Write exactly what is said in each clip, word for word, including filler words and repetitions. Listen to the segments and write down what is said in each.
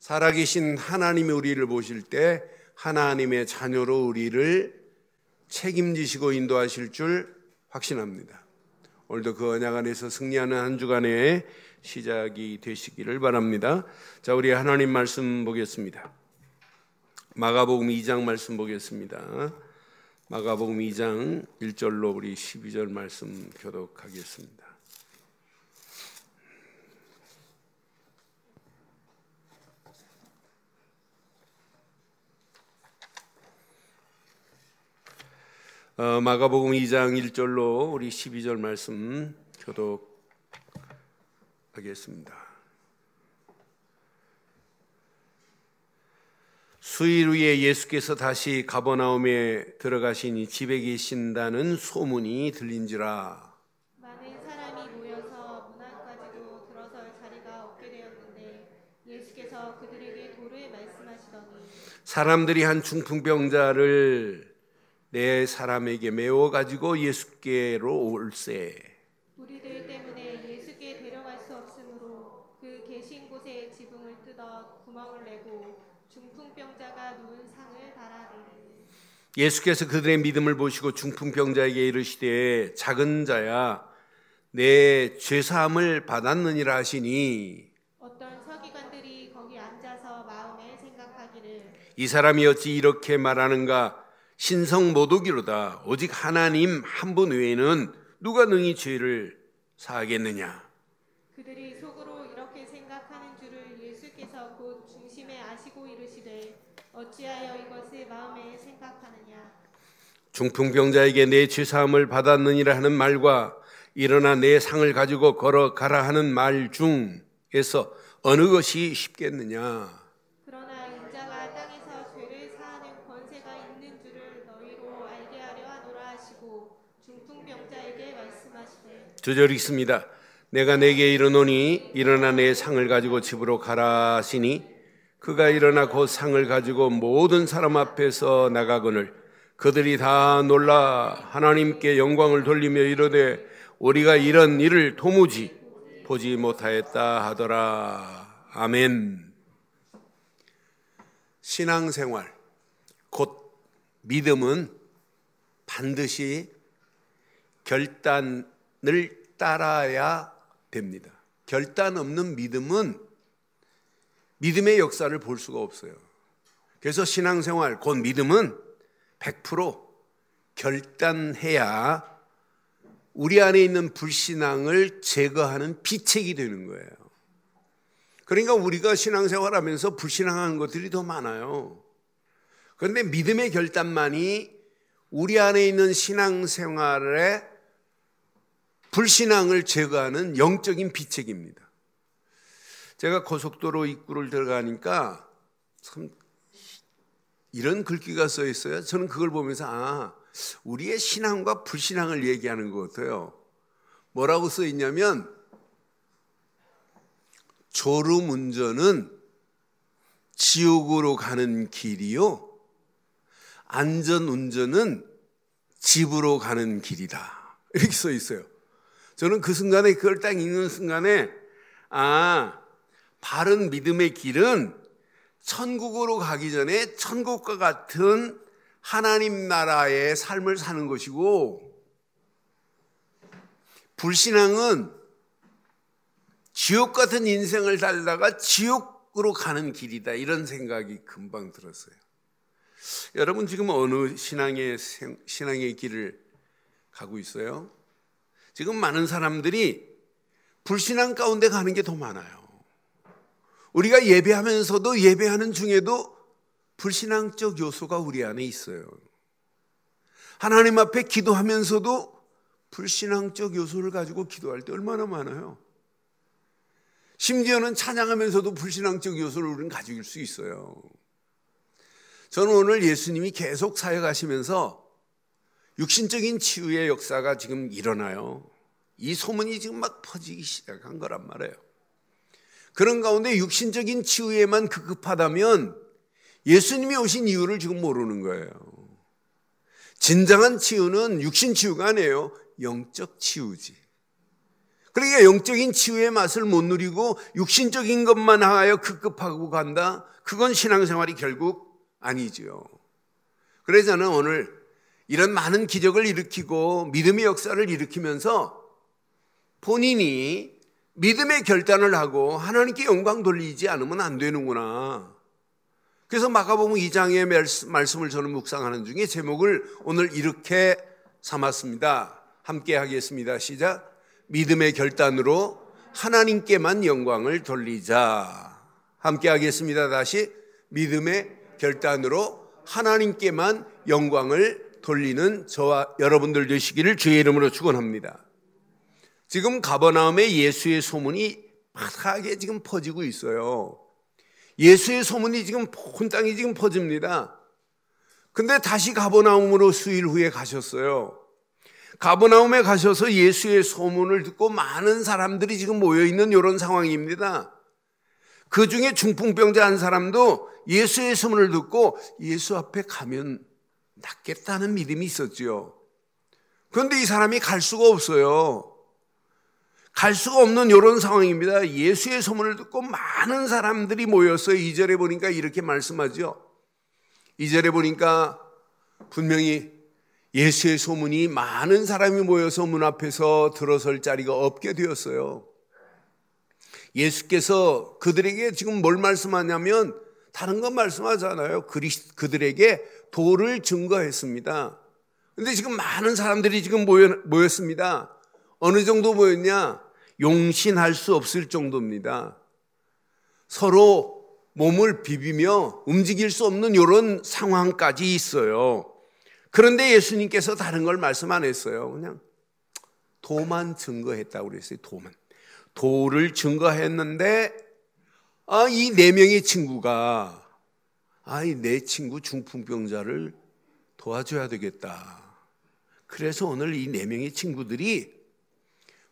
살아계신 하나님이 우리를 보실 때 하나님의 자녀로 우리를 책임지시고 인도하실 줄 확신합니다. 오늘도 그 언약 안에서 승리하는 한 주간의 시작이 되시기를 바랍니다. 자, 우리 하나님 말씀 보겠습니다. 마가복음 이 장 말씀 보겠습니다. 마가복음 이 장 일 절로 우리 십이 절 말씀 교독하겠습니다. 어, 마가복음 이 장 일 절로 우리 십이 절 말씀 교독하겠습니다. 수일 후에 예수께서 다시 가버나움에 들어가시니 집에 계신다는 소문이 들린지라. 많은 사람이 모여서 문 앞까지도 들어설 자리가 없게 되었는데 예수께서 그들에게 도를 말씀하시더니 사람들이 한 중풍병자를 네 사람에게 메워 가지고 예수께로 올세. 무리들 때문에 예수께 데려갈 수 없으므로 그 계신 곳에 지붕을 뜯어 구멍을 내고 중풍병자가 누운 상을 달아내니. 예수께서 그들의 믿음을 보시고 중풍병자에게 이르시되 작은 자야 내 죄 사함을 받았느니라 하시니. 어떤 서기관들이 거기 앉아서 마음에 생각하기를 이 사람이 어찌 이렇게 말하는가. 신성 모독이로다. 오직 하나님 한 분 외에는 누가 능히 죄를 사하겠느냐. 그들이 속으로 이렇게 생각하는 줄을 예수께서 곧 중심에 아시고 이르시되 어찌하여 이것을 마음에 생각하느냐. 중풍병자에게 내 죄 사함을 받았느니라 하는 말과 일어나 내 상을 가지고 걸어가라 하는 말 중에서 어느 것이 쉽겠느냐. 두 절 읽습니다. 내가 내게 이르노니 일어나 내 상을 가지고 집으로 가라 하시니 그가 일어나 곧 상을 가지고 모든 사람 앞에서 나가거늘 그들이 다 놀라 하나님께 영광을 돌리며 이르되 우리가 이런 일을 도무지 보지 못하였다 하더라. 아멘. 신앙생활 곧 믿음은 반드시 결단 늘 따라야 됩니다. 결단 없는 믿음은 믿음의 역사를 볼 수가 없어요. 그래서 신앙생활 곧 믿음은 백 퍼센트 결단해야 우리 안에 있는 불신앙을 제거하는 비책이 되는 거예요. 그러니까 우리가 신앙생활하면서 불신앙한 것들이 더 많아요. 그런데 믿음의 결단만이 우리 안에 있는 신앙생활에 불신앙을 제거하는 영적인 비책입니다. 제가 고속도로 입구를 들어가니까 참 이런 글귀가 써 있어요. 저는 그걸 보면서 아, 우리의 신앙과 불신앙을 얘기하는 것 같아요. 뭐라고 써 있냐면 졸음운전은 지옥으로 가는 길이요 안전운전은 집으로 가는 길이다. 이렇게 써 있어요. 저는 그 순간에 그걸 딱 읽는 순간에 아, 바른 믿음의 길은 천국으로 가기 전에 천국과 같은 하나님 나라의 삶을 사는 것이고 불신앙은 지옥 같은 인생을 살다가 지옥으로 가는 길이다. 이런 생각이 금방 들었어요. 여러분 지금 어느 신앙의 신앙의 길을 가고 있어요? 지금 많은 사람들이 불신앙 가운데 가는 게 더 많아요. 우리가 예배하면서도 예배하는 중에도 불신앙적 요소가 우리 안에 있어요. 하나님 앞에 기도하면서도 불신앙적 요소를 가지고 기도할 때 얼마나 많아요. 심지어는 찬양하면서도 불신앙적 요소를 우리는 가질 수 있어요. 저는 오늘 예수님이 계속 사역하시면서 육신적인 치유의 역사가 지금 일어나요. 이 소문이 지금 막 퍼지기 시작한 거란 말이에요. 그런 가운데 육신적인 치유에만 급급하다면 예수님이 오신 이유를 지금 모르는 거예요. 진정한 치유는 육신 치유가 아니에요. 영적 치유지. 그러니까 영적인 치유의 맛을 못 누리고 육신적인 것만 하여 급급하고 간다. 그건 신앙생활이 결국 아니지요. 그래서 저는 오늘 이런 많은 기적을 일으키고 믿음의 역사를 일으키면서 본인이 믿음의 결단을 하고 하나님께 영광 돌리지 않으면 안 되는구나. 그래서 마가복음 이 장의 말씀을 저는 묵상하는 중에 제목을 오늘 이렇게 삼았습니다. 함께 하겠습니다. 시작. 믿음의 결단으로 하나님께만 영광을 돌리자. 함께 하겠습니다. 다시. 믿음의 결단으로 하나님께만 영광을 돌리는 저와 여러분들 되시기를 주의 이름으로 축원합니다. 지금 가버나움에 예수의 소문이 파랗게 지금 퍼지고 있어요. 예수의 소문이 지금 온 땅이 지금 퍼집니다. 근데 다시 가버나움으로 수일 후에 가셨어요. 가버나움에 가셔서 예수의 소문을 듣고 많은 사람들이 지금 모여있는 이런 상황입니다. 그 중에 중풍병자 한 사람도 예수의 소문을 듣고 예수 앞에 가면 낫겠다는 믿음이 있었지요. 그런데 이 사람이 갈 수가 없어요. 갈 수가 없는 이런 상황입니다. 예수의 소문을 듣고 많은 사람들이 모여서 이 절에 보니까 이렇게 말씀하죠. 이 절에 보니까 분명히 예수의 소문이 많은 사람이 모여서 문 앞에서 들어설 자리가 없게 되었어요. 예수께서 그들에게 지금 뭘 말씀하냐면 다른 건 말씀하잖아요. 그들에게 도를 증거했습니다. 그런데 지금 많은 사람들이 지금 모였습니다. 어느 정도 모였냐? 용신할 수 없을 정도입니다. 서로 몸을 비비며 움직일 수 없는 이런 상황까지 있어요. 그런데 예수님께서 다른 걸 말씀 안 했어요. 그냥 도만 증거했다고 그랬어요. 도만. 도를 증거했는데, 아, 이 네 명의 친구가, 아, 이 내 친구 중풍병자를 도와줘야 되겠다. 그래서 오늘 이 네 명의 친구들이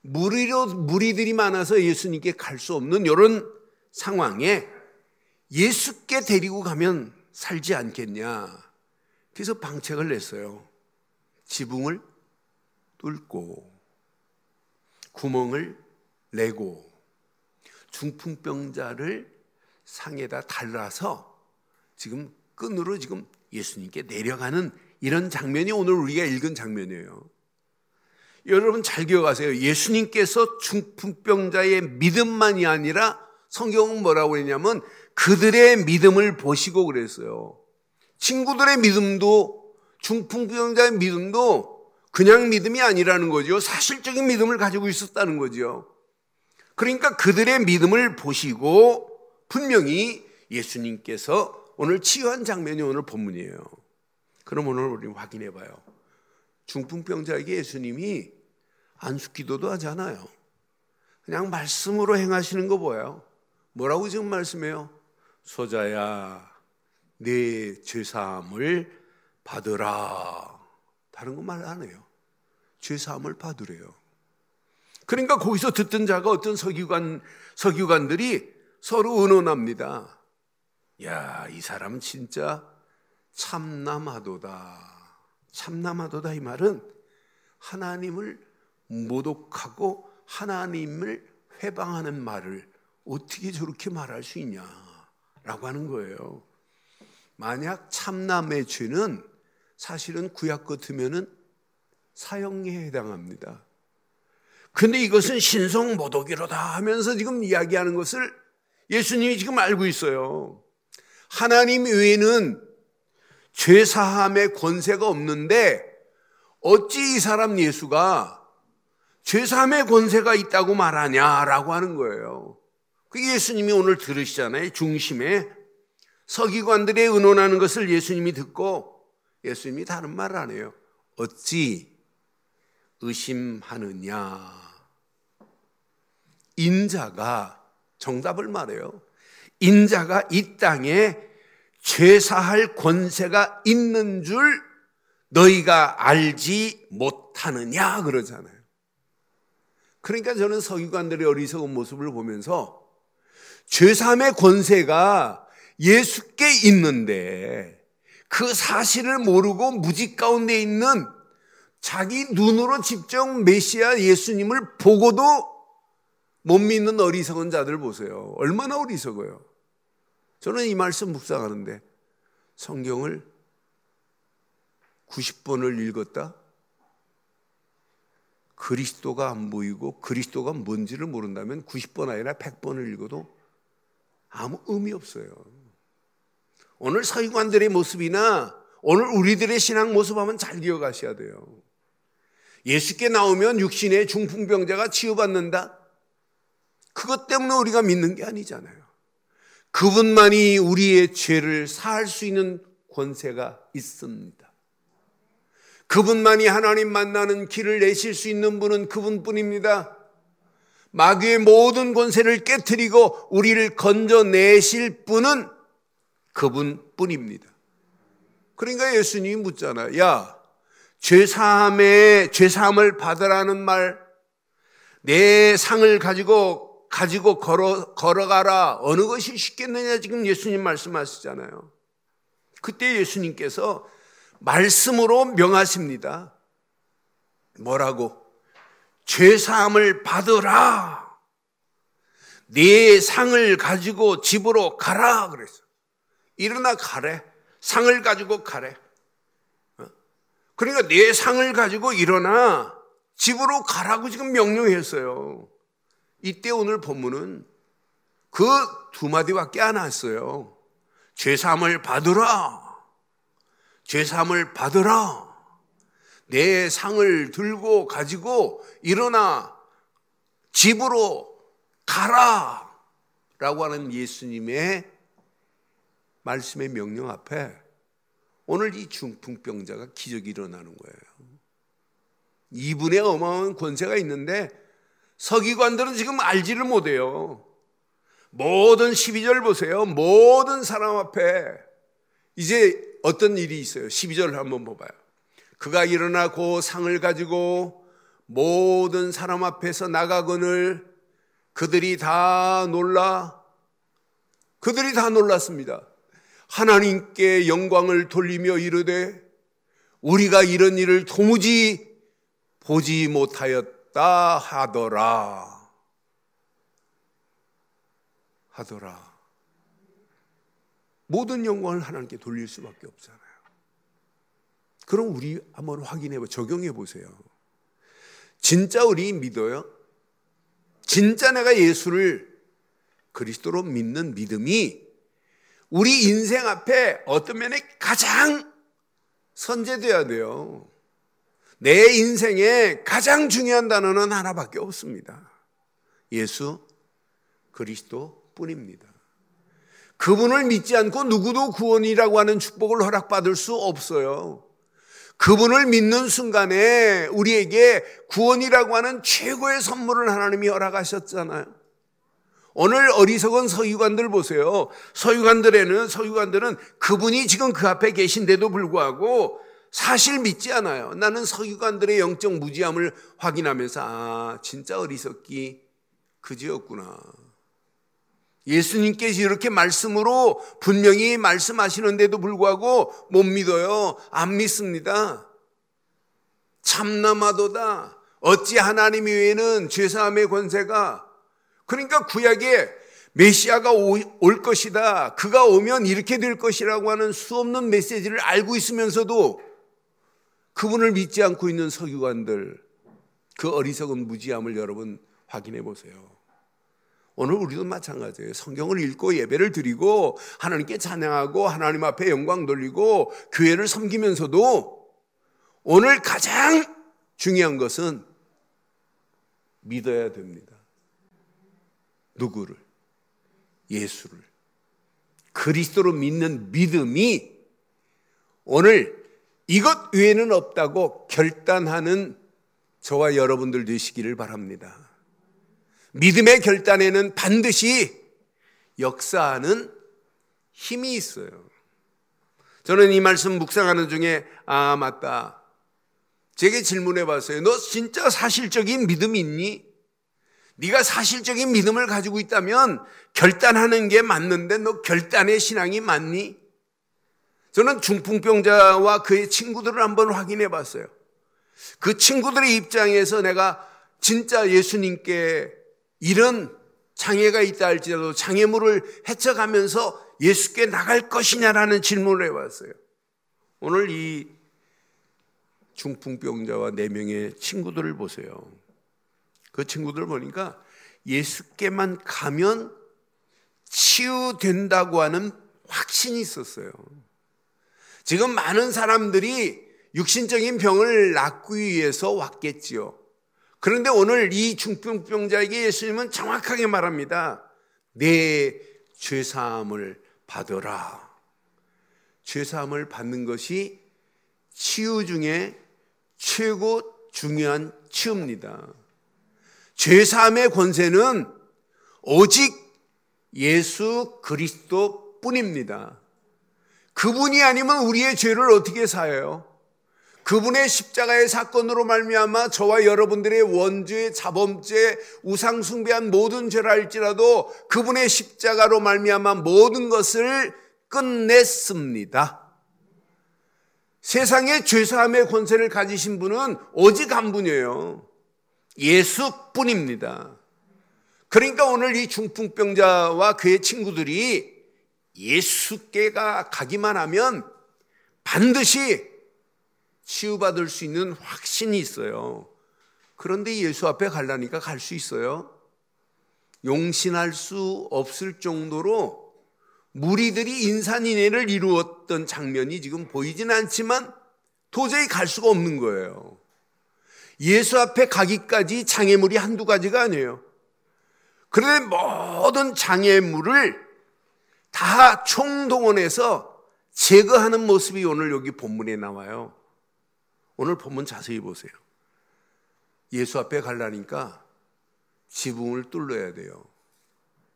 무리로, 무리들이 많아서 예수님께 갈 수 없는 이런 상황에 예수께 데리고 가면 살지 않겠냐. 그래서 방책을 냈어요. 지붕을 뚫고 구멍을 내고 중풍병자를 상에다 달라서 지금 끈으로 지금 예수님께 내려가는 이런 장면이 오늘 우리가 읽은 장면이에요. 여러분 잘 기억하세요. 예수님께서 중풍병자의 믿음만이 아니라 성경은 뭐라고 했냐면 그들의 믿음을 보시고 그랬어요. 친구들의 믿음도 중풍병자의 믿음도 그냥 믿음이 아니라는 거죠. 사실적인 믿음을 가지고 있었다는 거죠. 그러니까 그들의 믿음을 보시고 분명히 예수님께서 오늘 치유한 장면이 오늘 본문이에요. 그럼 오늘 우리 확인해 봐요. 중풍병자에게 예수님이 안수기도도 하지 않아요. 그냥 말씀으로 행하시는 거 보여요. 뭐라고 지금 말씀해요? 소자야, 내 죄사함을 받으라. 다른 거 말 안 해요. 죄사함을 받으래요. 그러니까 거기서 듣던 자가 어떤 서기관, 서기관들이 서로 의논합니다. 야, 이 사람 진짜 참남하도다. 참남하도다 이 말은 하나님을 모독하고 하나님을 회방하는 말을 어떻게 저렇게 말할 수 있냐라고 하는 거예요. 만약 참남의 죄는 사실은 구약 같으면은 사형에 해당합니다. 근데 이것은 신성 모독이로다 하면서 지금 이야기하는 것을 예수님이 지금 알고 있어요. 하나님 외에는 죄사함의 권세가 없는데 어찌 이 사람 예수가 죄사함의 권세가 있다고 말하냐라고 하는 거예요. 그 예수님이 오늘 들으시잖아요. 중심에 서기관들의 의논하는 것을 예수님이 듣고 예수님이 다른 말을 안 해요. 어찌 의심하느냐. 인자가 정답을 말해요. 인자가 이 땅에 죄사할 권세가 있는 줄 너희가 알지 못하느냐 그러잖아요. 그러니까 저는 서기관들의 어리석은 모습을 보면서 죄사함의 권세가 예수께 있는데 그 사실을 모르고 무지 가운데 있는 자기 눈으로 직접 메시아 예수님을 보고도 못 믿는 어리석은 자들 보세요. 얼마나 어리석어요. 저는 이 말씀 묵상하는데 성경을 구십 번을 읽었다? 그리스도가 안 보이고 그리스도가 뭔지를 모른다면 구십 번 아니라 백 번을 읽어도 아무 의미 없어요. 오늘 서기관들의 모습이나 오늘 우리들의 신앙 모습 하면 잘 기억하셔야 돼요. 예수께 나오면 육신의 중풍병자가 치유받는다? 그것 때문에 우리가 믿는 게 아니잖아요. 그분만이 우리의 죄를 사할 수 있는 권세가 있습니다. 그분만이 하나님 만나는 길을 내실 수 있는 분은 그분뿐입니다. 마귀의 모든 권세를 깨트리고 우리를 건져내실 분은 그분뿐입니다. 그러니까 예수님이 묻잖아요. 야, 죄사함에 죄사함을 받으라는 말, 내 상을 가지고 가지고 걸어 걸어가라. 어느 것이 쉽겠느냐, 지금 예수님 말씀하시잖아요. 그때 예수님께서 말씀으로 명하십니다. 뭐라고? 죄사함을 받으라. 네 상을 가지고 집으로 가라 그랬어. 일어나 가래. 상을 가지고 가래. 그러니까 네 상을 가지고 일어나 집으로 가라고 지금 명령했어요. 이때 오늘 본문은 그 두 마디밖에 안 왔어요. 죄사함을 받으라. 죄사함을 받으라. 내 상을 들고 가지고 일어나 집으로 가라 라고 하는 예수님의 말씀의 명령 앞에 오늘 이 중풍병자가 기적이 일어나는 거예요. 이분의 어마어마한 권세가 있는데 서기관들은 지금 알지를 못해요. 모든 십이 절 보세요. 모든 사람 앞에 이제 어떤 일이 있어요. 십이 절을 한번 봐봐요. 그가 일어나 고 상을 가지고 모든 사람 앞에서 나가거늘 그들이 다 놀라 그들이 다 놀랐습니다. 하나님께 영광을 돌리며 이르되 우리가 이런 일을 도무지 보지 못하였다 하더라. 하더라. 모든 영광을 하나님께 돌릴 수밖에 없잖아요. 그럼 우리 한번 확인해보세요. 적용해보세요. 진짜 우리 믿어요? 진짜 내가 예수를 그리스도로 믿는 믿음이 우리 인생 앞에 어떤 면에 가장 선제되어야 돼요. 내 인생에 가장 중요한 단어는 하나밖에 없습니다. 예수 그리스도 뿐입니다. 그분을 믿지 않고 누구도 구원이라고 하는 축복을 허락받을 수 없어요. 그분을 믿는 순간에 우리에게 구원이라고 하는 최고의 선물을 하나님이 허락하셨잖아요. 오늘 어리석은 서기관들 보세요. 서기관들에는, 서기관들은 그분이 지금 그 앞에 계신데도 불구하고 사실 믿지 않아요. 나는 서기관들의 영적 무지함을 확인하면서 아, 진짜 어리석기 그지였구나. 예수님께서 이렇게 말씀으로 분명히 말씀하시는데도 불구하고 못 믿어요. 안 믿습니다. 참나마도다. 어찌 하나님 외에는 죄사함의 권세가, 그러니까 구약에 메시아가 올 것이다, 그가 오면 이렇게 될 것이라고 하는 수없는 메시지를 알고 있으면서도 그분을 믿지 않고 있는 서기관들, 그 어리석은 무지함을 여러분 확인해 보세요. 오늘 우리도 마찬가지예요. 성경을 읽고 예배를 드리고 하나님께 찬양하고 하나님 앞에 영광 돌리고 교회를 섬기면서도 오늘 가장 중요한 것은 믿어야 됩니다. 누구를? 예수를. 그리스도로 믿는 믿음이 오늘 이것 외에는 없다고 결단하는 저와 여러분들 되시기를 바랍니다. 믿음의 결단에는 반드시 역사하는 힘이 있어요. 저는 이 말씀 묵상하는 중에 아 맞다, 제게 질문해 봤어요. 너 진짜 사실적인 믿음이 있니? 네가 사실적인 믿음을 가지고 있다면 결단하는 게 맞는데 너 결단의 신앙이 맞니? 저는 중풍병자와 그의 친구들을 한번 확인해 봤어요. 그 친구들의 입장에서 내가 진짜 예수님께 이런 장애가 있다 할지라도 장애물을 헤쳐가면서 예수께 나갈 것이냐라는 질문을 해왔어요. 오늘 이 중풍병자와 네 명의 친구들을 보세요. 그 친구들 보니까 예수께만 가면 치유된다고 하는 확신이 있었어요. 지금 많은 사람들이 육신적인 병을 낫기 위해서 왔겠지요. 그런데 오늘 이 중풍병자에게 예수님은 정확하게 말합니다. 내 죄사함을 받으라. 죄사함을 받는 것이 치유 중에 최고 중요한 치유입니다. 죄사함의 권세는 오직 예수 그리스도 뿐입니다. 그분이 아니면 우리의 죄를 어떻게 사요? 그분의 십자가의 사건으로 말미암아 저와 여러분들의 원죄, 자범죄, 우상 숭배한 모든 죄라 할지라도 그분의 십자가로 말미암아 모든 것을 끝냈습니다. 세상의 죄사함의 권세를 가지신 분은 오직 한 분이에요. 예수뿐입니다. 그러니까 오늘 이 중풍병자와 그의 친구들이 예수께가 가기만 하면 반드시 치유받을 수 있는 확신이 있어요. 그런데 예수 앞에 가려니까 갈 수 있어요? 용신할 수 없을 정도로 무리들이 인산인해를 이루었던 장면이 지금 보이진 않지만 도저히 갈 수가 없는 거예요. 예수 앞에 가기까지 장애물이 한두 가지가 아니에요. 그런데 모든 장애물을 다 총동원해서 제거하는 모습이 오늘 여기 본문에 나와요. 오늘 본문 자세히 보세요. 예수 앞에 가려니까 지붕을 뚫어야 돼요.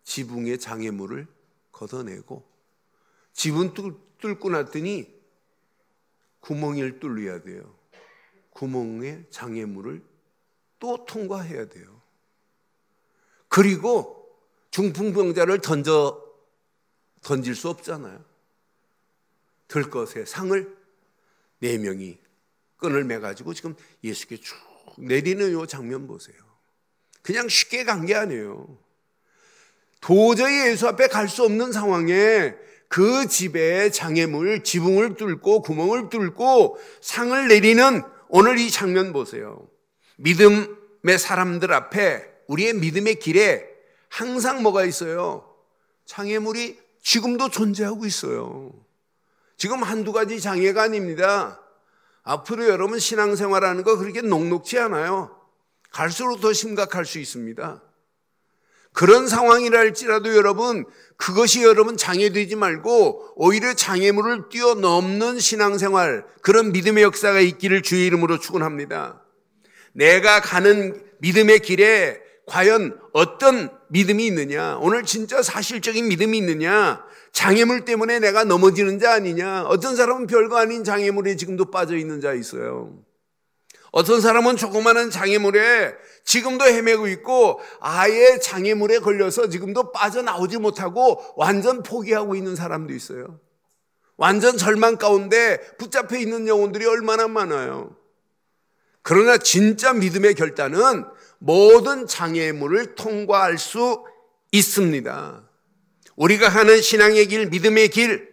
지붕의 장애물을 걷어내고 지붕 뚫고 났더니 구멍을 뚫어야 돼요. 구멍의 장애물을 또 통과해야 돼요. 그리고 중풍병자를 던져 던질 수 없잖아요. 들것의 상을 네 명이 끈을 매가지고 지금 예수께 쭉 내리는 이 장면 보세요. 그냥 쉽게 간 게 아니에요. 도저히 예수 앞에 갈 수 없는 상황에 그 집에 장애물, 지붕을 뚫고 구멍을 뚫고 상을 내리는 오늘 이 장면 보세요. 믿음의 사람들 앞에, 우리의 믿음의 길에 항상 뭐가 있어요? 장애물이 지금도 존재하고 있어요. 지금 한두 가지 장애가 아닙니다. 앞으로 여러분 신앙생활하는 거 그렇게 녹록지 않아요. 갈수록 더 심각할 수 있습니다. 그런 상황이라 할지라도 여러분, 그것이 여러분 장애되지 말고 오히려 장애물을 뛰어넘는 신앙생활, 그런 믿음의 역사가 있기를 주의 이름으로 축원합니다. 내가 가는 믿음의 길에 과연 어떤 믿음이 있느냐, 오늘 진짜 사실적인 믿음이 있느냐, 장애물 때문에 내가 넘어지는 자 아니냐. 어떤 사람은 별거 아닌 장애물에 지금도 빠져있는 자 있어요. 어떤 사람은 조그마한 장애물에 지금도 헤매고 있고 아예 장애물에 걸려서 지금도 빠져나오지 못하고 완전 포기하고 있는 사람도 있어요. 완전 절망 가운데 붙잡혀 있는 영혼들이 얼마나 많아요. 그러나 진짜 믿음의 결단은 모든 장애물을 통과할 수 있습니다. 우리가 하는 신앙의 길, 믿음의 길,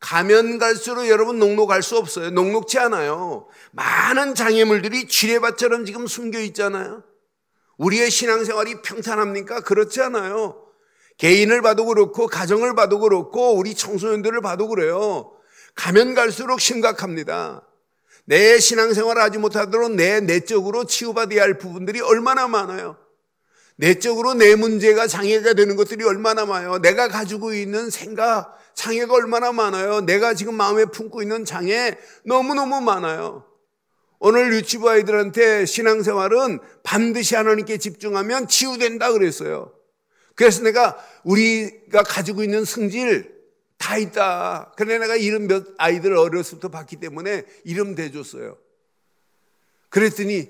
가면 갈수록 여러분 녹록할 수 없어요. 녹록지 않아요. 많은 장애물들이 지뢰밭처럼 지금 숨겨 있잖아요. 우리의 신앙생활이 평탄합니까? 그렇지 않아요. 개인을 봐도 그렇고 가정을 봐도 그렇고 우리 청소년들을 봐도 그래요. 가면 갈수록 심각합니다. 내 신앙생활을 하지 못하도록 내 내적으로 치유받아야 할 부분들이 얼마나 많아요. 내적으로 내 문제가 장애가 되는 것들이 얼마나 많아요. 내가 가지고 있는 생각, 장애가 얼마나 많아요. 내가 지금 마음에 품고 있는 장애 너무너무 많아요. 오늘 유치부 아이들한테 신앙생활은 반드시 하나님께 집중하면 치유된다 그랬어요. 그래서 내가 우리가 가지고 있는 성질 다 있다. 그런데 내가 이름 몇 아이들 어렸을 때 봤기 때문에 이름 대줬어요. 그랬더니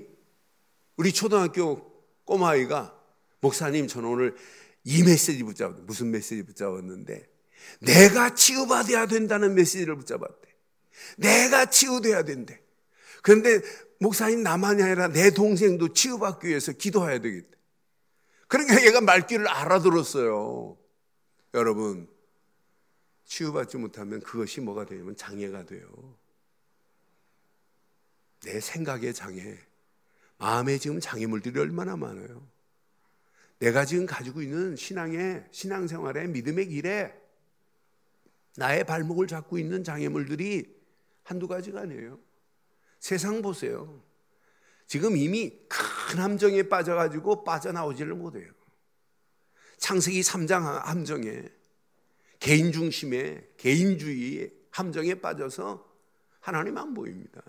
우리 초등학교 꼬마아이가, 목사님 저는 오늘 이 메시지 붙잡았는데, 무슨 메시지 붙잡았는데 내가 치유받아야 된다는 메시지를 붙잡았대. 내가 치유돼야 된대. 그런데 목사님 나만이 아니라 내 동생도 치유받기 위해서 기도해야 되겠대. 그러니까 얘가 말귀를 알아들었어요. 여러분, 치유받지 못하면 그것이 뭐가 되냐면 장애가 돼요. 내 생각의 장애, 마음에 지금 장애물들이 얼마나 많아요. 내가 지금 가지고 있는 신앙의, 신앙생활의 믿음의 길에 나의 발목을 잡고 있는 장애물들이 한두 가지가 아니에요. 세상 보세요. 지금 이미 큰 함정에 빠져가지고 빠져나오지를 못해요. 창세기 삼 장 함정에, 개인 중심에, 개인주의 함정에 빠져서 하나님 안 보입니다.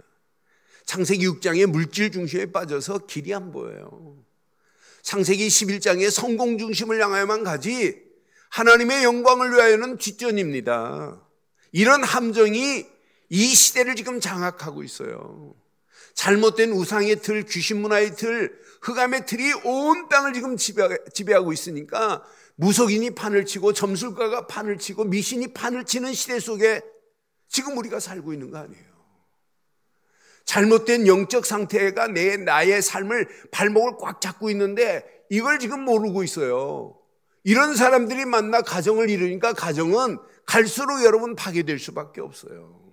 창세기 육 장에 물질 중심에 빠져서 길이 안 보여요. 창세기 십일 장에 성공 중심을 향하여만 가지 하나님의 영광을 위하여는 뒷전입니다. 이런 함정이 이 시대를 지금 장악하고 있어요. 잘못된 우상의 틀, 귀신 문화의 틀, 흑암의 틀이 온 땅을 지금 지배하고 있으니까 무속인이 판을 치고 점술가가 판을 치고 미신이 판을 치는 시대 속에 지금 우리가 살고 있는 거 아니에요. 잘못된 영적 상태가 내 나의 삶을 발목을 꽉 잡고 있는데 이걸 지금 모르고 있어요. 이런 사람들이 만나 가정을 이루니까 가정은 갈수록 여러분 파괴될 수밖에 없어요.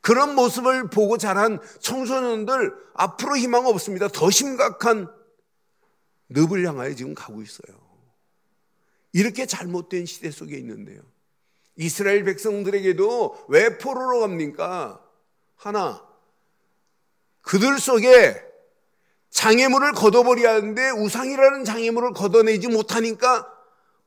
그런 모습을 보고 자란 청소년들 앞으로 희망 없습니다. 더 심각한 늪을 향하여 지금 가고 있어요. 이렇게 잘못된 시대 속에 있는데요. 이스라엘 백성들에게도 왜 포로로 갑니까? 하나, 그들 속에 장애물을 걷어버려야 하는데 우상이라는 장애물을 걷어내지 못하니까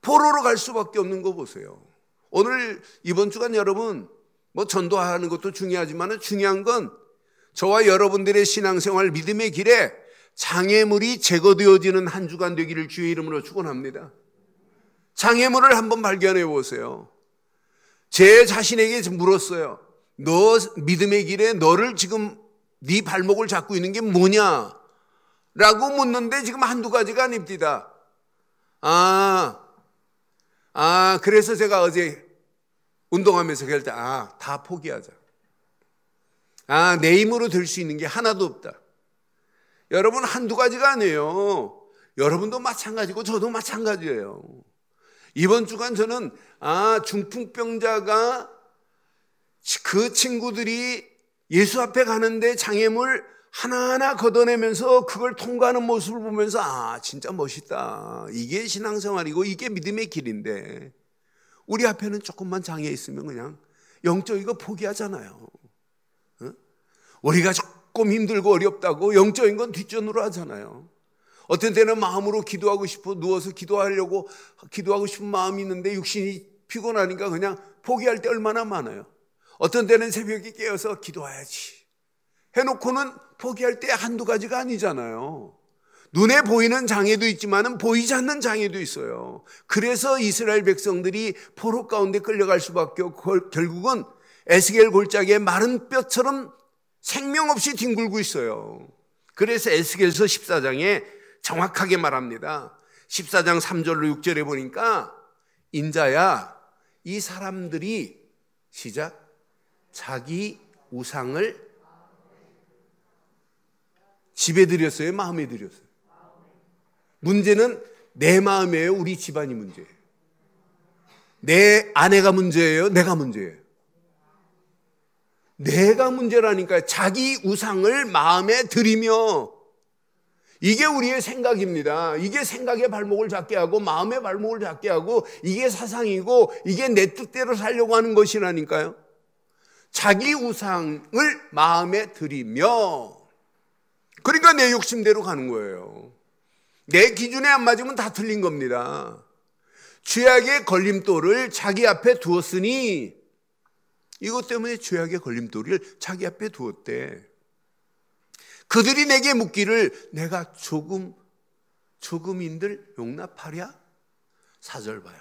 포로로 갈 수밖에 없는 거 보세요. 오늘 이번 주간 여러분, 뭐 전도하는 것도 중요하지만 중요한 건 저와 여러분들의 신앙생활 믿음의 길에 장애물이 제거되어지는 한 주간 되기를 주의 이름으로 축원합니다. 장애물을 한번 발견해 보세요. 제 자신에게 물었어요. 너 믿음의 길에 너를 지금 네 발목을 잡고 있는 게 뭐냐? 라고 묻는데 지금 한두 가지가 아닙니다. 아, 아 그래서 제가 어제 운동하면서 그럴 때, 아, 다 포기하자. 아, 내 힘으로 될 수 있는 게 하나도 없다. 여러분, 한두 가지가 아니에요. 여러분도 마찬가지고 저도 마찬가지예요. 이번 주간 저는, 아, 중풍병자가 그 친구들이 예수 앞에 가는데 장애물 하나하나 걷어내면서 그걸 통과하는 모습을 보면서, 아, 진짜 멋있다. 이게 신앙생활이고 이게 믿음의 길인데. 우리 앞에는 조금만 장애 있으면 그냥 영적인 거 포기하잖아요. 어? 우리가 조금 힘들고 어렵다고 영적인 건 뒷전으로 하잖아요. 어떤 때는 마음으로 기도하고 싶어 누워서 기도하려고 기도하고 싶은 마음이 있는데 육신이 피곤하니까 그냥 포기할 때 얼마나 많아요. 어떤 때는 새벽에 깨어서 기도해야지 해놓고는 포기할 때 한두 가지가 아니잖아요. 눈에 보이는 장애도 있지만 보이지 않는 장애도 있어요. 그래서 이스라엘 백성들이 포로 가운데 끌려갈 수밖에 없고 결국은 에스겔 골짜기에 마른 뼈처럼 생명 없이 뒹굴고 있어요. 그래서 에스겔서 십사 장에 정확하게 말합니다. 십사 장 삼 절로 육 절에 보니까 인자야 이 사람들이 시작 자기 우상을 집에 들였어요? 마음에 들였어요? 문제는 내 마음이에요? 우리 집안이 문제예요? 내 아내가 문제예요? 내가 문제예요? 내가 문제라니까요. 자기 우상을 마음에 들이며 이게 우리의 생각입니다. 이게 생각의 발목을 잡게 하고 마음의 발목을 잡게 하고 이게 사상이고 이게 내 뜻대로 살려고 하는 것이라니까요. 자기 우상을 마음에 들이며 그러니까 내 욕심대로 가는 거예요. 내 기준에 안 맞으면 다 틀린 겁니다. 죄악의 걸림돌을 자기 앞에 두었으니 이것 때문에 죄악의 걸림돌을 자기 앞에 두었대. 그들이 내게 묻기를 내가 조금 조금인들 용납하랴? 사 절 봐요.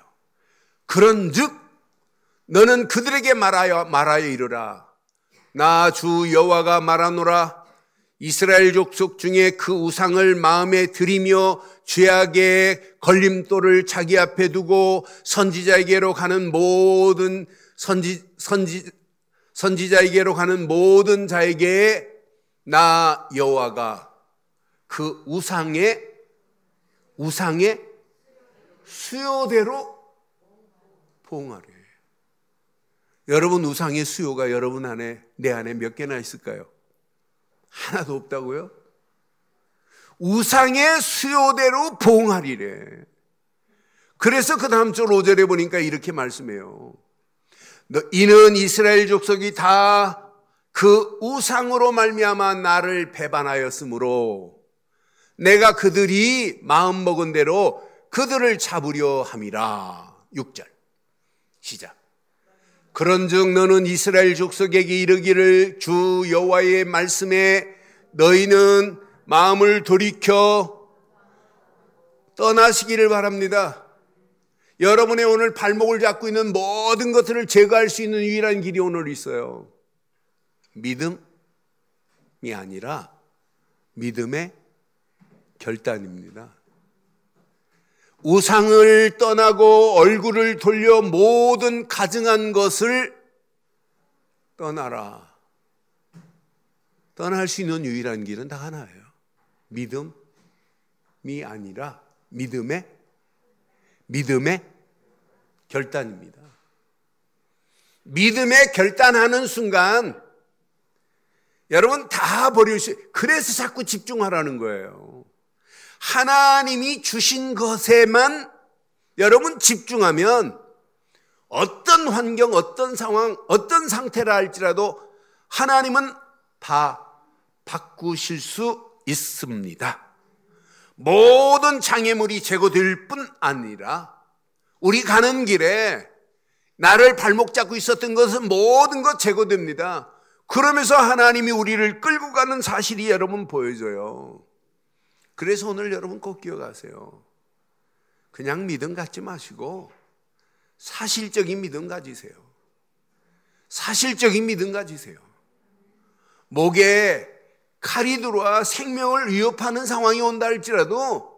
그런즉 너는 그들에게 말하여 말하여 이르라. 나 주 여호와가 말하노라. 이스라엘 족속 중에 그 우상을 마음에 들이며 죄악의 걸림돌을 자기 앞에 두고 선지자에게로 가는 모든 선지, 선지, 선지자에게로 가는 모든 자에게 나 여호와가 그 우상의 우상의 수요대로 봉하래. 여러분 우상의 수요가 여러분 안에, 내 안에 몇 개나 있을까요? 하나도 없다고요? 우상의 수요대로 봉하리래. 그래서 그 다음 주 오 절에 보니까 이렇게 말씀해요. 이는 이스라엘 족속이 다 그 우상으로 말미암아 나를 배반하였으므로 내가 그들이 마음먹은 대로 그들을 잡으려 함이라. 육 절 시작. 그런즉 너는 이스라엘 족속에게 이르기를 주 여호와의 말씀에 너희는 마음을 돌이켜 떠나시기를 바랍니다. 여러분의 오늘 발목을 잡고 있는 모든 것들을 제거할 수 있는 유일한 길이 오늘 있어요. 믿음이 아니라 믿음의 결단입니다. 우상을 떠나고 얼굴을 돌려 모든 가증한 것을 떠나라. 떠날 수 있는 유일한 길은 다 하나예요. 믿음이 아니라 믿음의 믿음의 결단입니다. 믿음의 결단하는 순간 여러분 다 버릴 수, 그래서 자꾸 집중하라는 거예요. 하나님이 주신 것에만 여러분 집중하면 어떤 환경, 어떤 상황, 어떤 상태라 할지라도 하나님은 다 바꾸실 수 있습니다. 모든 장애물이 제거될 뿐 아니라 우리 가는 길에 나를 발목 잡고 있었던 것은 모든 것 제거됩니다. 그러면서 하나님이 우리를 끌고 가는 사실이 여러분 보여져요. 그래서 오늘 여러분 꼭 기억하세요. 그냥 믿음 갖지 마시고 사실적인 믿음 가지세요. 사실적인 믿음 가지세요. 목에 칼이 들어와 생명을 위협하는 상황이 온다 할지라도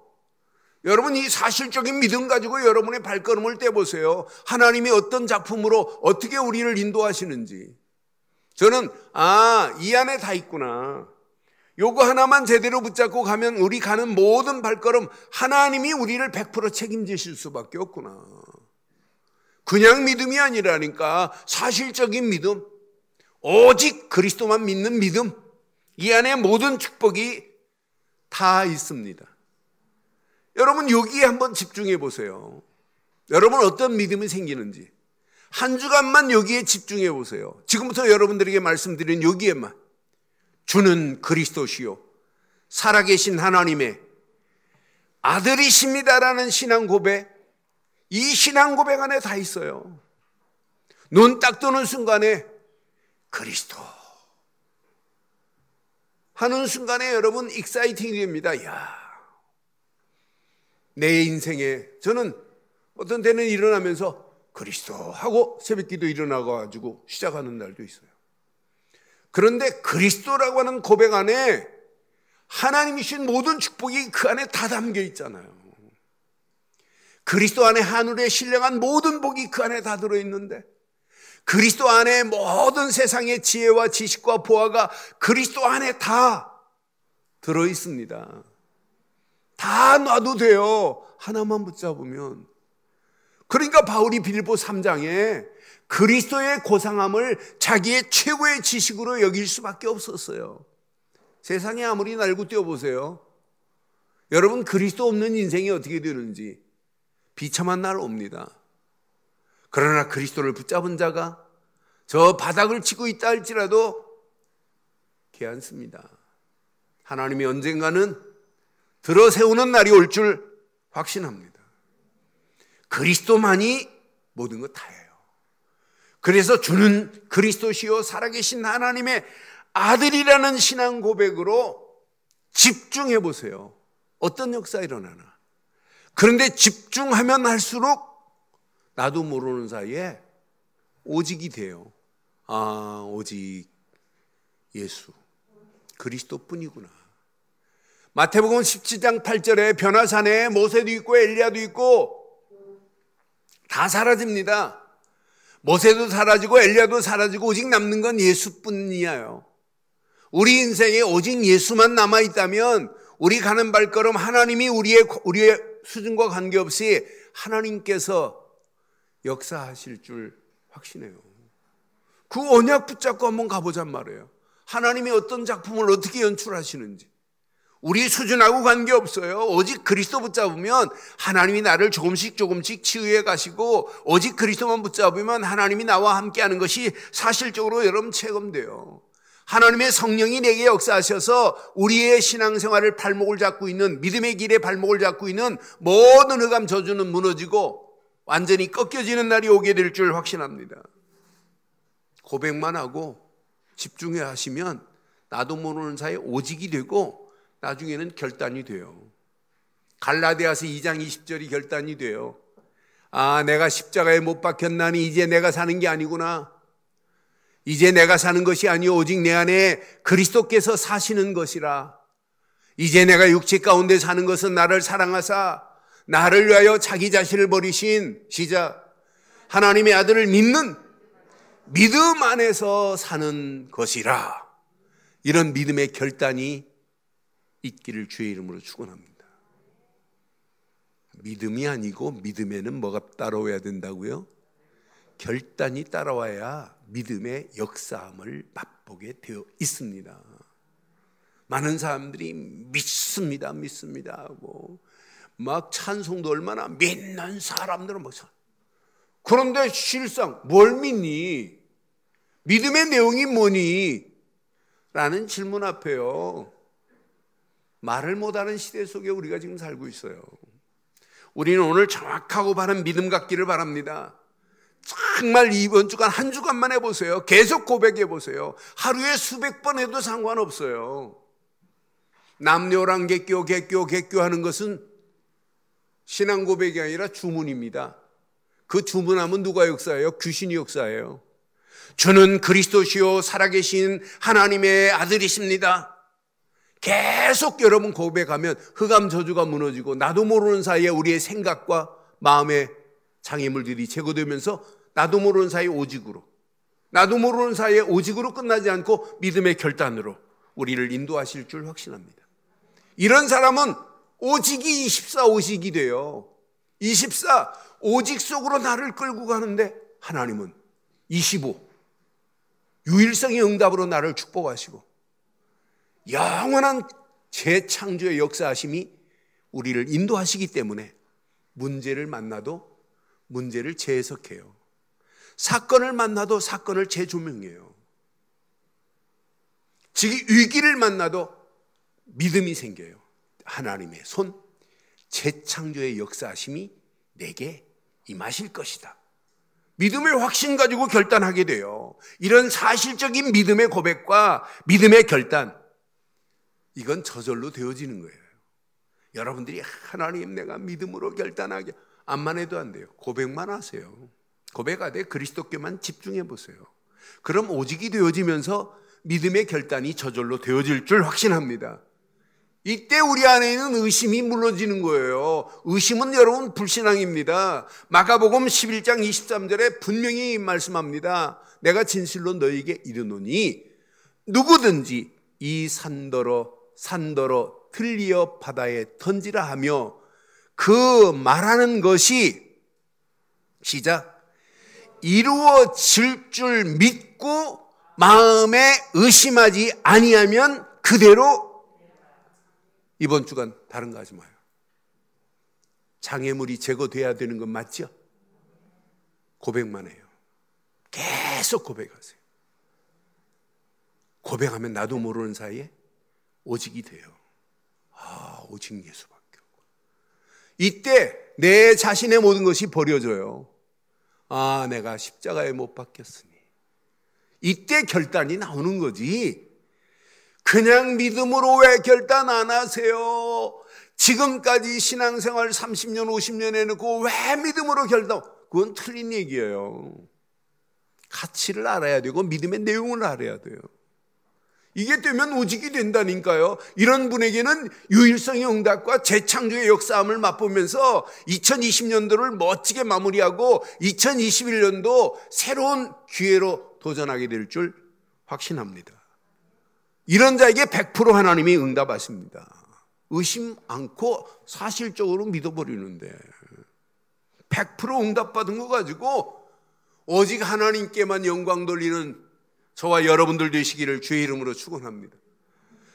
여러분 이 사실적인 믿음 가지고 여러분의 발걸음을 떼보세요. 하나님이 어떤 작품으로 어떻게 우리를 인도하시는지. 저는 아, 이 안에 다 있구나. 요거 하나만 제대로 붙잡고 가면 우리 가는 모든 발걸음 하나님이 우리를 백 퍼센트 책임지실 수밖에 없구나. 그냥 믿음이 아니라니까 사실적인 믿음, 오직 그리스도만 믿는 믿음, 이 안에 모든 축복이 다 있습니다. 여러분 여기에 한번 집중해 보세요. 여러분 어떤 믿음이 생기는지 한 주간만 여기에 집중해 보세요. 지금부터 여러분들에게 말씀드린 여기에만. 주는 그리스도시요 살아계신 하나님의 아들이십니다라는 신앙 고백, 이 신앙 고백 안에 다 있어요. 눈 딱 뜨는 순간에 그리스도 하는 순간에 여러분 익사이팅이 됩니다. 야, 내 인생에 저는 어떤 때는 일어나면서 그리스도 하고 새벽기도 일어나가지고 시작하는 날도 있어요. 그런데 그리스도라고 하는 고백 안에 하나님이신 모든 축복이 그 안에 다 담겨 있잖아요. 그리스도 안에 하늘에 신령한 모든 복이 그 안에 다 들어있는데 그리스도 안에 모든 세상의 지혜와 지식과 보화가 그리스도 안에 다 들어있습니다. 다 놔도 돼요. 하나만 붙잡으면. 그러니까 바울이 빌립보 삼 장에 그리스도의 고상함을 자기의 최고의 지식으로 여길 수밖에 없었어요. 세상에 아무리 날고 뛰어보세요. 여러분 그리스도 없는 인생이 어떻게 되는지 비참한 날 옵니다. 그러나 그리스도를 붙잡은 자가 저 바닥을 치고 있다 할지라도 괜찮습니다. 하나님이 언젠가는 들어세우는 날이 올 줄 확신합니다. 그리스도만이 모든 것 다예요. 그래서 주는 그리스도시요 살아계신 하나님의 아들이라는 신앙 고백으로 집중해 보세요. 어떤 역사 일어나나. 그런데 집중하면 할수록 나도 모르는 사이에 오직이 돼요. 아, 오직 예수 그리스도뿐이구나. 마태복음 십칠 장 팔 절에 변화산에 모세도 있고 엘리야도 있고 다 사라집니다. 모세도 사라지고 엘리야도 사라지고 오직 남는 건 예수뿐이에요. 우리 인생에 오직 예수만 남아있다면 우리 가는 발걸음 하나님이 우리의, 우리의 수준과 관계없이 하나님께서 역사하실 줄 확신해요. 그 언약 붙잡고 한번 가보잔 말이에요. 하나님이 어떤 작품을 어떻게 연출하시는지. 우리 수준하고 관계없어요. 오직 그리스도 붙잡으면 하나님이 나를 조금씩 조금씩 치유해 가시고, 오직 그리스도만 붙잡으면 하나님이 나와 함께하는 것이 사실적으로 여러분 체험돼요. 하나님의 성령이 내게 역사하셔서 우리의 신앙생활을 발목을 잡고 있는, 믿음의 길에 발목을 잡고 있는 모든 흑암 저주는 무너지고 완전히 꺾여지는 날이 오게 될 줄 확신합니다. 고백만 하고 집중해 하시면 나도 모르는 사이에 오직이 되고 나중에는 결단이 돼요. 갈라디아서 이 장 이십 절이 결단이 돼요. 아, 내가 십자가에 못 박혔나니 이제 내가 사는 게 아니구나. 이제 내가 사는 것이 아니오 오직 내 안에 그리스도께서 사시는 것이라. 이제 내가 육체 가운데 사는 것은 나를 사랑하사 나를 위하여 자기 자신을 버리신 시작 하나님의 아들을 믿는 믿음 안에서 사는 것이라. 이런 믿음의 결단이 있기를 주의 이름으로 축원합니다. 믿음이 아니고 믿음에는 뭐가 따라와야 된다고요? 결단이 따라와야 믿음의 역사함을 맛보게 되어 있습니다. 많은 사람들이 믿습니다, 믿습니다 하고 막 찬송도 얼마나 믿는 사람들은 막. 그런데 실상 뭘 믿니? 믿음의 내용이 뭐니? 라는 질문 앞에요. 말을 못하는 시대 속에 우리가 지금 살고 있어요. 우리는 오늘 정확하고 바른 믿음 갖기를 바랍니다. 정말 이번 주간 한 주간만 해보세요. 계속 고백해보세요. 하루에 수백 번 해도 상관없어요. 남녀랑 개교 개교 개교하는 것은 신앙 고백이 아니라 주문입니다. 그 주문하면 누가 역사해요? 귀신이 역사해요. 주는 그리스도시요 살아계신 하나님의 아들이십니다. 계속 여러분 고백하면 흑암 저주가 무너지고 나도 모르는 사이에 우리의 생각과 마음의 장애물들이 제거되면서 나도 모르는 사이에 오직으로, 나도 모르는 사이에 오직으로 끝나지 않고 믿음의 결단으로 우리를 인도하실 줄 확신합니다. 이런 사람은 오직이 이십사 오직이 돼요. 이십사 오직 속으로 나를 끌고 가는데 하나님은 이십오 유일성의 응답으로 나를 축복하시고 영원한 재창조의 역사하심이 우리를 인도하시기 때문에 문제를 만나도 문제를 재해석해요. 사건을 만나도 사건을 재조명해요. 즉 위기를 만나도 믿음이 생겨요. 하나님의 손, 재창조의 역사하심이 내게 임하실 것이다. 믿음을 확신 가지고 결단하게 돼요. 이런 사실적인 믿음의 고백과 믿음의 결단, 이건 저절로 되어지는 거예요. 여러분들이 하나님 내가 믿음으로 결단하게 암만 해도 안 돼요. 고백만 하세요. 고백하되 그리스도께만 집중해 보세요. 그럼 오직이 되어지면서 믿음의 결단이 저절로 되어질 줄 확신합니다. 이때 우리 안에 있는 의심이 무너지는 거예요. 의심은 여러분 불신앙입니다. 마가복음 십일 장 이십삼 절에 분명히 말씀합니다. 내가 진실로 너희에게 이르노니 누구든지 이 산더러 산더러 들리어 바다에 던지라 하며 그 말하는 것이 시작 이루어질 줄 믿고 마음에 의심하지 아니하면 그대로. 이번 주간 다른 거 하지 마요. 장애물이 제거돼야 되는 건 맞죠? 고백만 해요. 계속 고백하세요. 고백하면 나도 모르는 사이에 오직이 돼요. 아, 오직 예수밖에 없고. 이때 내 자신의 모든 것이 버려져요. 아, 내가 십자가에 못 박혔으니. 이때 결단이 나오는 거지. 그냥 믿음으로 왜 결단 안 하세요? 지금까지 신앙생활 삼십 년 오십 년 해놓고 왜 믿음으로 결단? 그건 틀린 얘기예요. 가치를 알아야 되고 믿음의 내용을 알아야 돼요. 이게 되면 오직이 된다니까요. 이런 분에게는 유일성의 응답과 재창조의 역사함을 맛보면서 이천이십 년도를 멋지게 마무리하고 이천이십일 년도 새로운 기회로 도전하게 될 줄 확신합니다. 이런 자에게 백 퍼센트 하나님이 응답하십니다. 의심 않고 사실적으로 믿어버리는데 백 퍼센트 응답받은 거 가지고 오직 하나님께만 영광 돌리는 저와 여러분들 되시기를 주의 이름으로 축원합니다.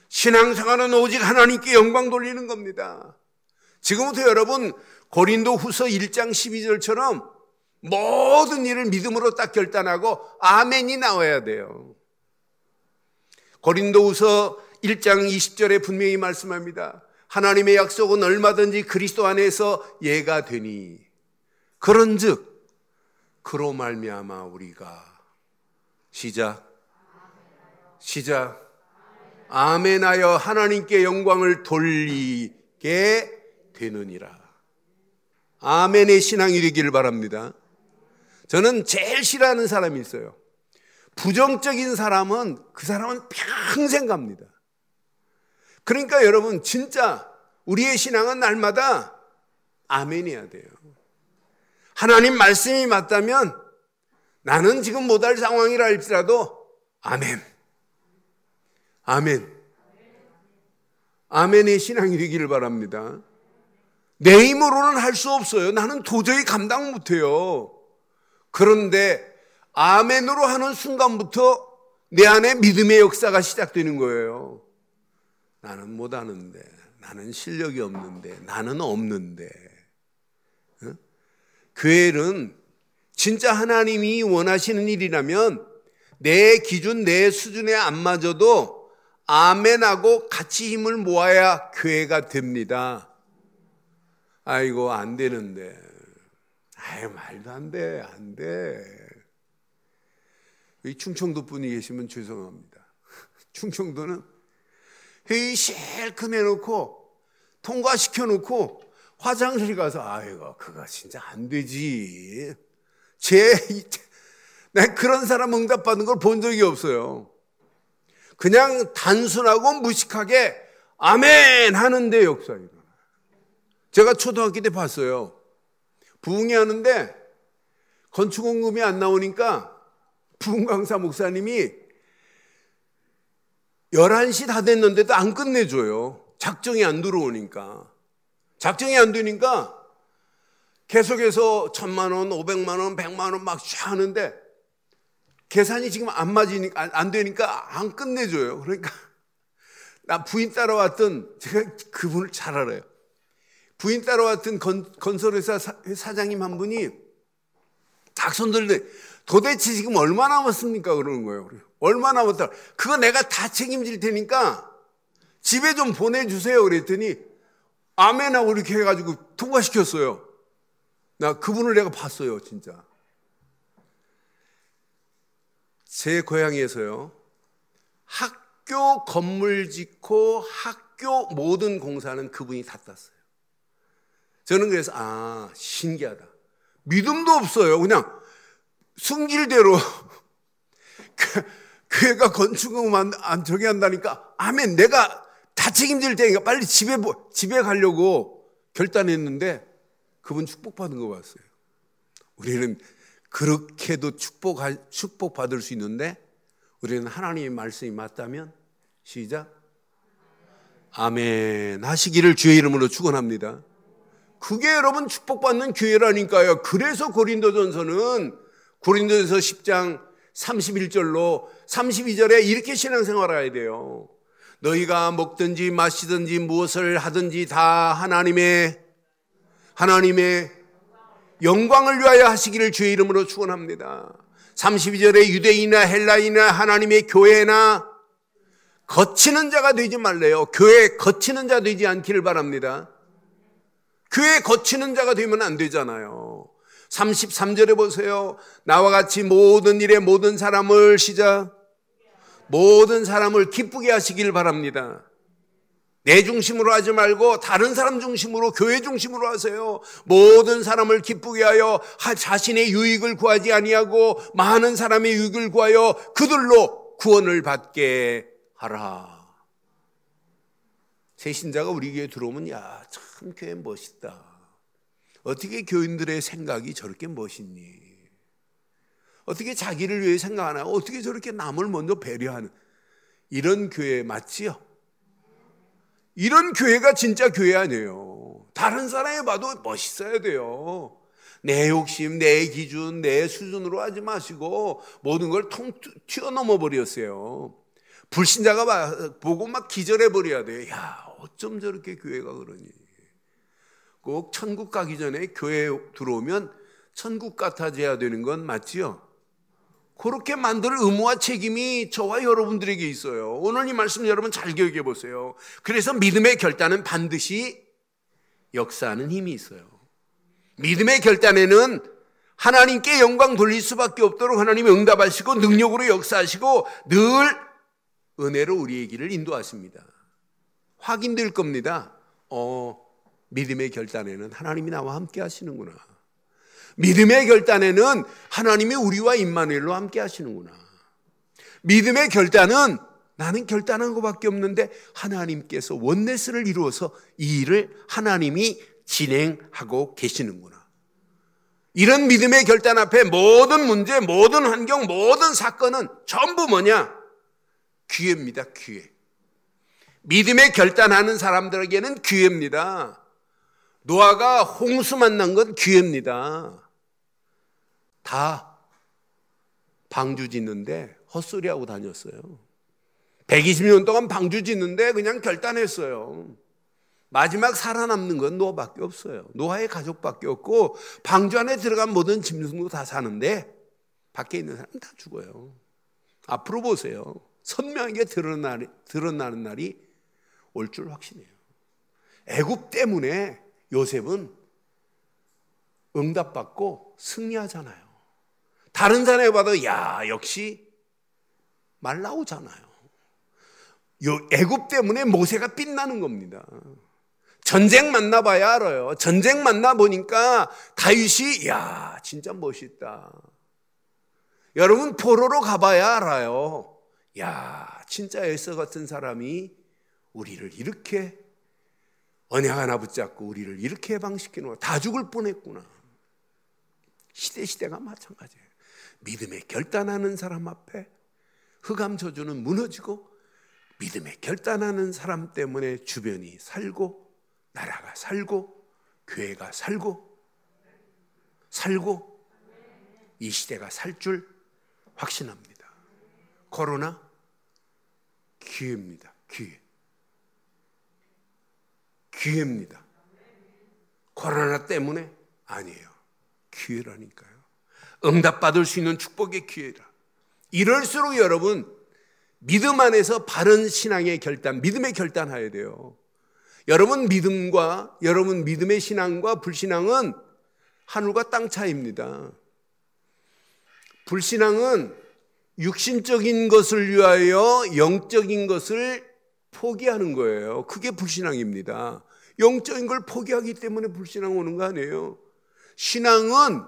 신앙생활은 오직 하나님께 영광 돌리는 겁니다. 지금부터 여러분 고린도 후서 일 장 십이 절처럼 모든 일을 믿음으로 딱 결단하고 아멘이 나와야 돼요. 고린도 후서 일 장 이십 절에 분명히 말씀합니다. 하나님의 약속은 얼마든지 그리스도 안에서 예가 되니 그런 즉 그로 말미암아 우리가 시작 시작 아멘하여 하나님께 영광을 돌리게 되느니라. 아멘의 신앙이 되기를 바랍니다. 저는 제일 싫어하는 사람이 있어요. 부정적인 사람은 그 사람은 평생 갑니다. 그러니까 여러분 진짜 우리의 신앙은 날마다 아멘해야 돼요. 하나님 말씀이 맞다면 나는 지금 못할 상황이라 할지라도 아멘 아멘 아멘의 신앙이 되기를 바랍니다. 내 힘으로는 할 수 없어요. 나는 도저히 감당 못해요. 그런데 아멘으로 하는 순간부터 내 안에 믿음의 역사가 시작되는 거예요. 나는 못하는데, 나는 실력이 없는데, 나는 없는데. 응? 교회는 진짜 하나님이 원하시는 일이라면 내 기준, 내 수준에 안 맞아도 아멘하고 같이 힘을 모아야 교회가 됩니다. 아이고 안 되는데, 아유 말도 안 돼, 안 돼. 이 충청도 분이 계시면 죄송합니다. 충청도는 회의 실컷 해놓고 통과시켜놓고 화장실 가서 아이고 그거 진짜 안 되지. 제 난 그런 사람 응답받는 걸 본 적이 없어요. 그냥 단순하고 무식하게 아멘 하는데 역사입니다. 제가 초등학교 때 봤어요. 부흥회 하는데 건축원금이 안 나오니까 부흥 강사 목사님이 열한 시 다 됐는데도 안 끝내줘요. 작정이 안 들어오니까. 작정이 안 되니까 계속해서 천만 원, 오백만 원, 백만 원 막 쫙 하는데 계산이 지금 안 맞으니까, 안 되니까 안 끝내줘요. 그러니까 나 부인 따라왔던 제가 그분을 잘 알아요. 부인 따라왔던 건, 건설회사 사, 사장님 한 분이 딱 손들는데 도대체 지금 얼마 남았습니까? 그러는 거예요. 얼마 남았다. 그거 내가 다 책임질 테니까 집에 좀 보내주세요. 그랬더니 아멘하고 이렇게 해가지고 통과시켰어요. 나 그분을 내가 봤어요. 진짜. 제 고향에서요. 학교 건물 짓고 학교 모든 공사는 그분이 다 땄어요. 저는 그래서 아 신기하다. 믿음도 없어요. 그냥 승질대로 교회가 건축금 안 정의한다니까 아멘 내가 다 책임질 테니까 빨리 집에 집에 가려고 결단했는데 그분 축복받은 거 봤어요. 우리는 그렇게도 축복 축복받을 수 있는데 우리는 하나님의 말씀이 맞다면 시작 아멘 하시기를 주의 이름으로 축원합니다. 그게 여러분 축복받는 기회라니까요. 그래서 고린도전서는 고린도전서 십 장 삼십일 절로 삼십이 절에 이렇게 신앙생활해야 돼요. 너희가 먹든지 마시든지 무엇을 하든지 다 하나님의 하나님의 영광을 위하여 하시기를 주의 이름으로 축원합니다. 삼십이 절에 유대인이나 헬라인이나 하나님의 교회나 거치는 자가 되지 말래요. 교회 거치는 자 되지 않기를 바랍니다. 교회 거치는 자가 되면 안 되잖아요. 삼십삼 절에 보세요. 나와 같이 모든 일에 모든 사람을 시작 모든 사람을 기쁘게 하시길 바랍니다. 내 중심으로 하지 말고 다른 사람 중심으로 교회 중심으로 하세요. 모든 사람을 기쁘게 하여 자신의 유익을 구하지 아니하고 많은 사람의 유익을 구하여 그들로 구원을 받게 하라. 새신자가 우리 교회에 들어오면 야, 참 교회 멋있다. 어떻게 교인들의 생각이 저렇게 멋있니? 어떻게 자기를 위해 생각 안 하고 어떻게 저렇게 남을 먼저 배려하는 이런 교회 맞지요? 이런 교회가 진짜 교회 아니에요. 다른 사람이 봐도 멋있어야 돼요. 내 욕심, 내 기준, 내 수준으로 하지 마시고 모든 걸 통 튀어넘어 버렸어요. 불신자가 막, 보고 막 기절해 버려야 돼요. 야, 어쩜 저렇게 교회가 그러니. 꼭 천국 가기 전에 교회에 들어오면 천국 같아져야 되는 건 맞지요? 그렇게 만들 의무와 책임이 저와 여러분들에게 있어요. 오늘 이 말씀 여러분 잘 기억해 보세요. 그래서 믿음의 결단은 반드시 역사하는 힘이 있어요. 믿음의 결단에는 하나님께 영광 돌릴 수밖에 없도록 하나님이 응답하시고 능력으로 역사하시고 늘 은혜로 우리의 길을 인도하십니다. 확인될 겁니다. 어, 믿음의 결단에는 하나님이 나와 함께 하시는구나. 믿음의 결단에는 하나님이 우리와 임마누엘로 함께 하시는구나. 믿음의 결단은 나는 결단한 것밖에 없는데 하나님께서 원네스를 이루어서 이 일을 하나님이 진행하고 계시는구나. 이런 믿음의 결단 앞에 모든 문제, 모든 환경, 모든 사건은 전부 뭐냐? 기회입니다. 기회. 믿음의 결단하는 사람들에게는 기회입니다. 노아가 홍수 만난 건 기회입니다. 다 방주 짓는데 헛소리하고 다녔어요. 백이십 년 동안 방주 짓는데 그냥 결단했어요. 마지막 살아남는 건 노아밖에 없어요. 노아의 가족밖에 없고 방주 안에 들어간 모든 짐승도 다 사는데 밖에 있는 사람은 다 죽어요. 앞으로 보세요. 선명하게 드러나는, 드러나는 날이 올 줄 확신해요. 애굽 때문에 요셉은 응답받고 승리하잖아요. 다른 사람이 봐도 야 역시 말 나오잖아요. 요 애굽 때문에 모세가 빛나는 겁니다. 전쟁 만나봐야 알아요. 전쟁 만나보니까 다윗이 야 진짜 멋있다. 여러분 포로로 가봐야 알아요. 야 진짜 엘사 같은 사람이 우리를 이렇게 언약 하나 붙잡고 우리를 이렇게 해방시키는 거야. 다 죽을 뻔했구나. 시대시대가 마찬가지예요. 믿음의 결단하는 사람 앞에 흑암 저주는 무너지고 믿음의 결단하는 사람 때문에 주변이 살고 나라가 살고 교회가 살고 살고 이 시대가 살 줄 확신합니다. 코로나 기회입니다. 기회. 기회입니다. 코로나 때문에 아니에요. 기회라니까요. 응답받을 수 있는 축복의 기회라. 이럴수록 여러분 믿음 안에서 바른 신앙의 결단, 믿음의 결단해야 돼요. 여러분 믿음과 여러분 믿음의 신앙과 불신앙은 하늘과 땅 차이입니다. 불신앙은 육신적인 것을 위하여 영적인 것을 포기하는 거예요. 그게 불신앙입니다. 영적인 걸 포기하기 때문에 불신앙 오는 거 아니에요. 신앙은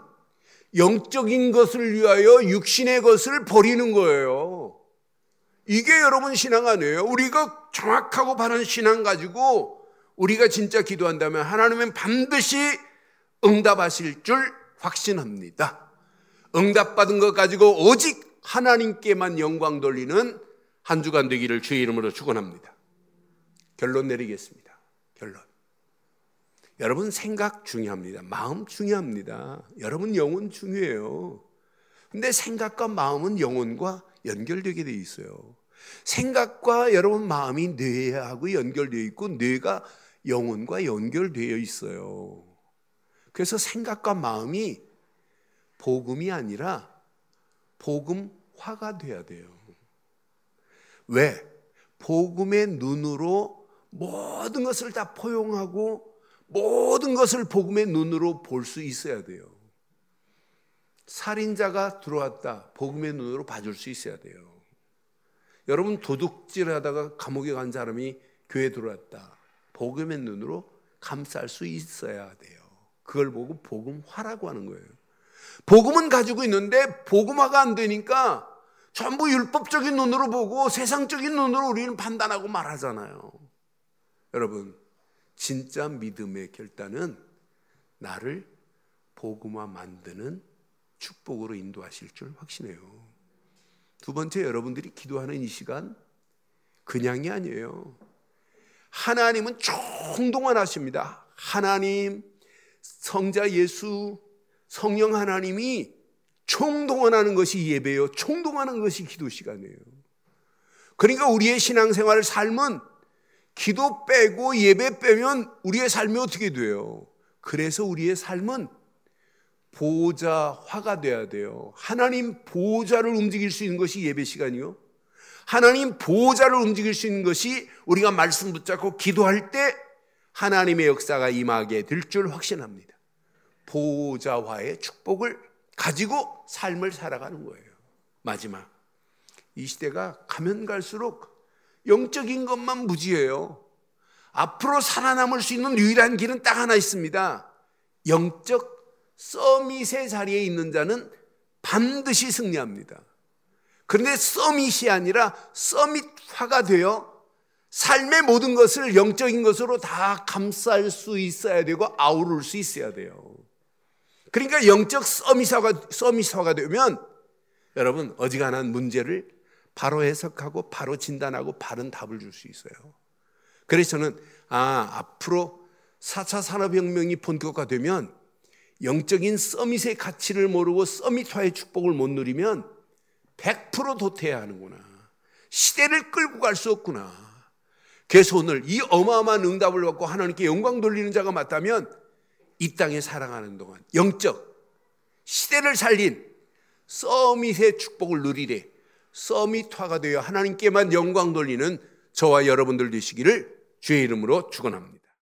영적인 것을 위하여 육신의 것을 버리는 거예요. 이게 여러분 신앙 아니에요. 우리가 정확하고 바른 신앙 가지고 우리가 진짜 기도한다면 하나님은 반드시 응답하실 줄 확신합니다. 응답받은 것 가지고 오직 하나님께만 영광 돌리는 한 주간 되기를 주의 이름으로 축원합니다. 결론 내리겠습니다. 결론. 여러분 생각 중요합니다. 마음 중요합니다. 여러분 영혼 중요해요. 근데 생각과 마음은 영혼과 연결되게 돼 있어요. 생각과 여러분 마음이 뇌하고 연결되어 있고 뇌가 영혼과 연결되어 있어요. 그래서 생각과 마음이 복음이 아니라 복음화가 돼야 돼요. 왜? 복음의 눈으로 모든 것을 다 포용하고 모든 것을 복음의 눈으로 볼 수 있어야 돼요. 살인자가 들어왔다. 복음의 눈으로 봐줄 수 있어야 돼요. 여러분 도둑질하다가 감옥에 간 사람이 교회에 들어왔다. 복음의 눈으로 감쌀 수 있어야 돼요. 그걸 보고 복음화라고 하는 거예요. 복음은 가지고 있는데 복음화가 안 되니까 전부 율법적인 눈으로 보고 세상적인 눈으로 우리는 판단하고 말하잖아요. 여러분 진짜 믿음의 결단은 나를 복음화 만드는 축복으로 인도하실 줄 확신해요. 두 번째, 여러분들이 기도하는 이 시간 그냥이 아니에요. 하나님은 총동원하십니다. 하나님, 성자 예수, 성령 하나님이 총동원하는 것이 예배요, 총동원하는 것이 기도 시간이에요. 그러니까 우리의 신앙생활 삶은 기도 빼고 예배 빼면 우리의 삶이 어떻게 돼요? 그래서 우리의 삶은 보호자화가 돼야 돼요. 하나님 보호자를 움직일 수 있는 것이 예배 시간이요, 하나님 보호자를 움직일 수 있는 것이 우리가 말씀 붙잡고 기도할 때 하나님의 역사가 임하게 될 줄 확신합니다. 보호자화의 축복을 가지고 삶을 살아가는 거예요. 마지막, 이 시대가 가면 갈수록 영적인 것만 무지해요. 앞으로 살아남을 수 있는 유일한 길은 딱 하나 있습니다. 영적 서밋의 자리에 있는 자는 반드시 승리합니다. 그런데 서밋이 아니라 서밋화가 되어 삶의 모든 것을 영적인 것으로 다 감쌀 수 있어야 되고 아우를 수 있어야 돼요. 그러니까 영적 서밋화가, 서밋화가 되면 여러분, 어지간한 문제를 바로 해석하고 바로 진단하고 바른 답을 줄 수 있어요. 그래서 저는 아 앞으로 사 차 산업혁명이 본격화되면 영적인 서밋의 가치를 모르고 서밋화의 축복을 못 누리면 백 퍼센트 도태해야 하는구나, 시대를 끌고 갈 수 없구나. 그래서 오늘 이 어마어마한 응답을 받고 하나님께 영광 돌리는 자가 맞다면 이 땅에 살아가는 동안 영적 시대를 살린 서밋의 축복을 누리래, 서밋화가 되어 하나님께만 영광 돌리는 저와 여러분들 되시기를 주의 이름으로 축원합니다.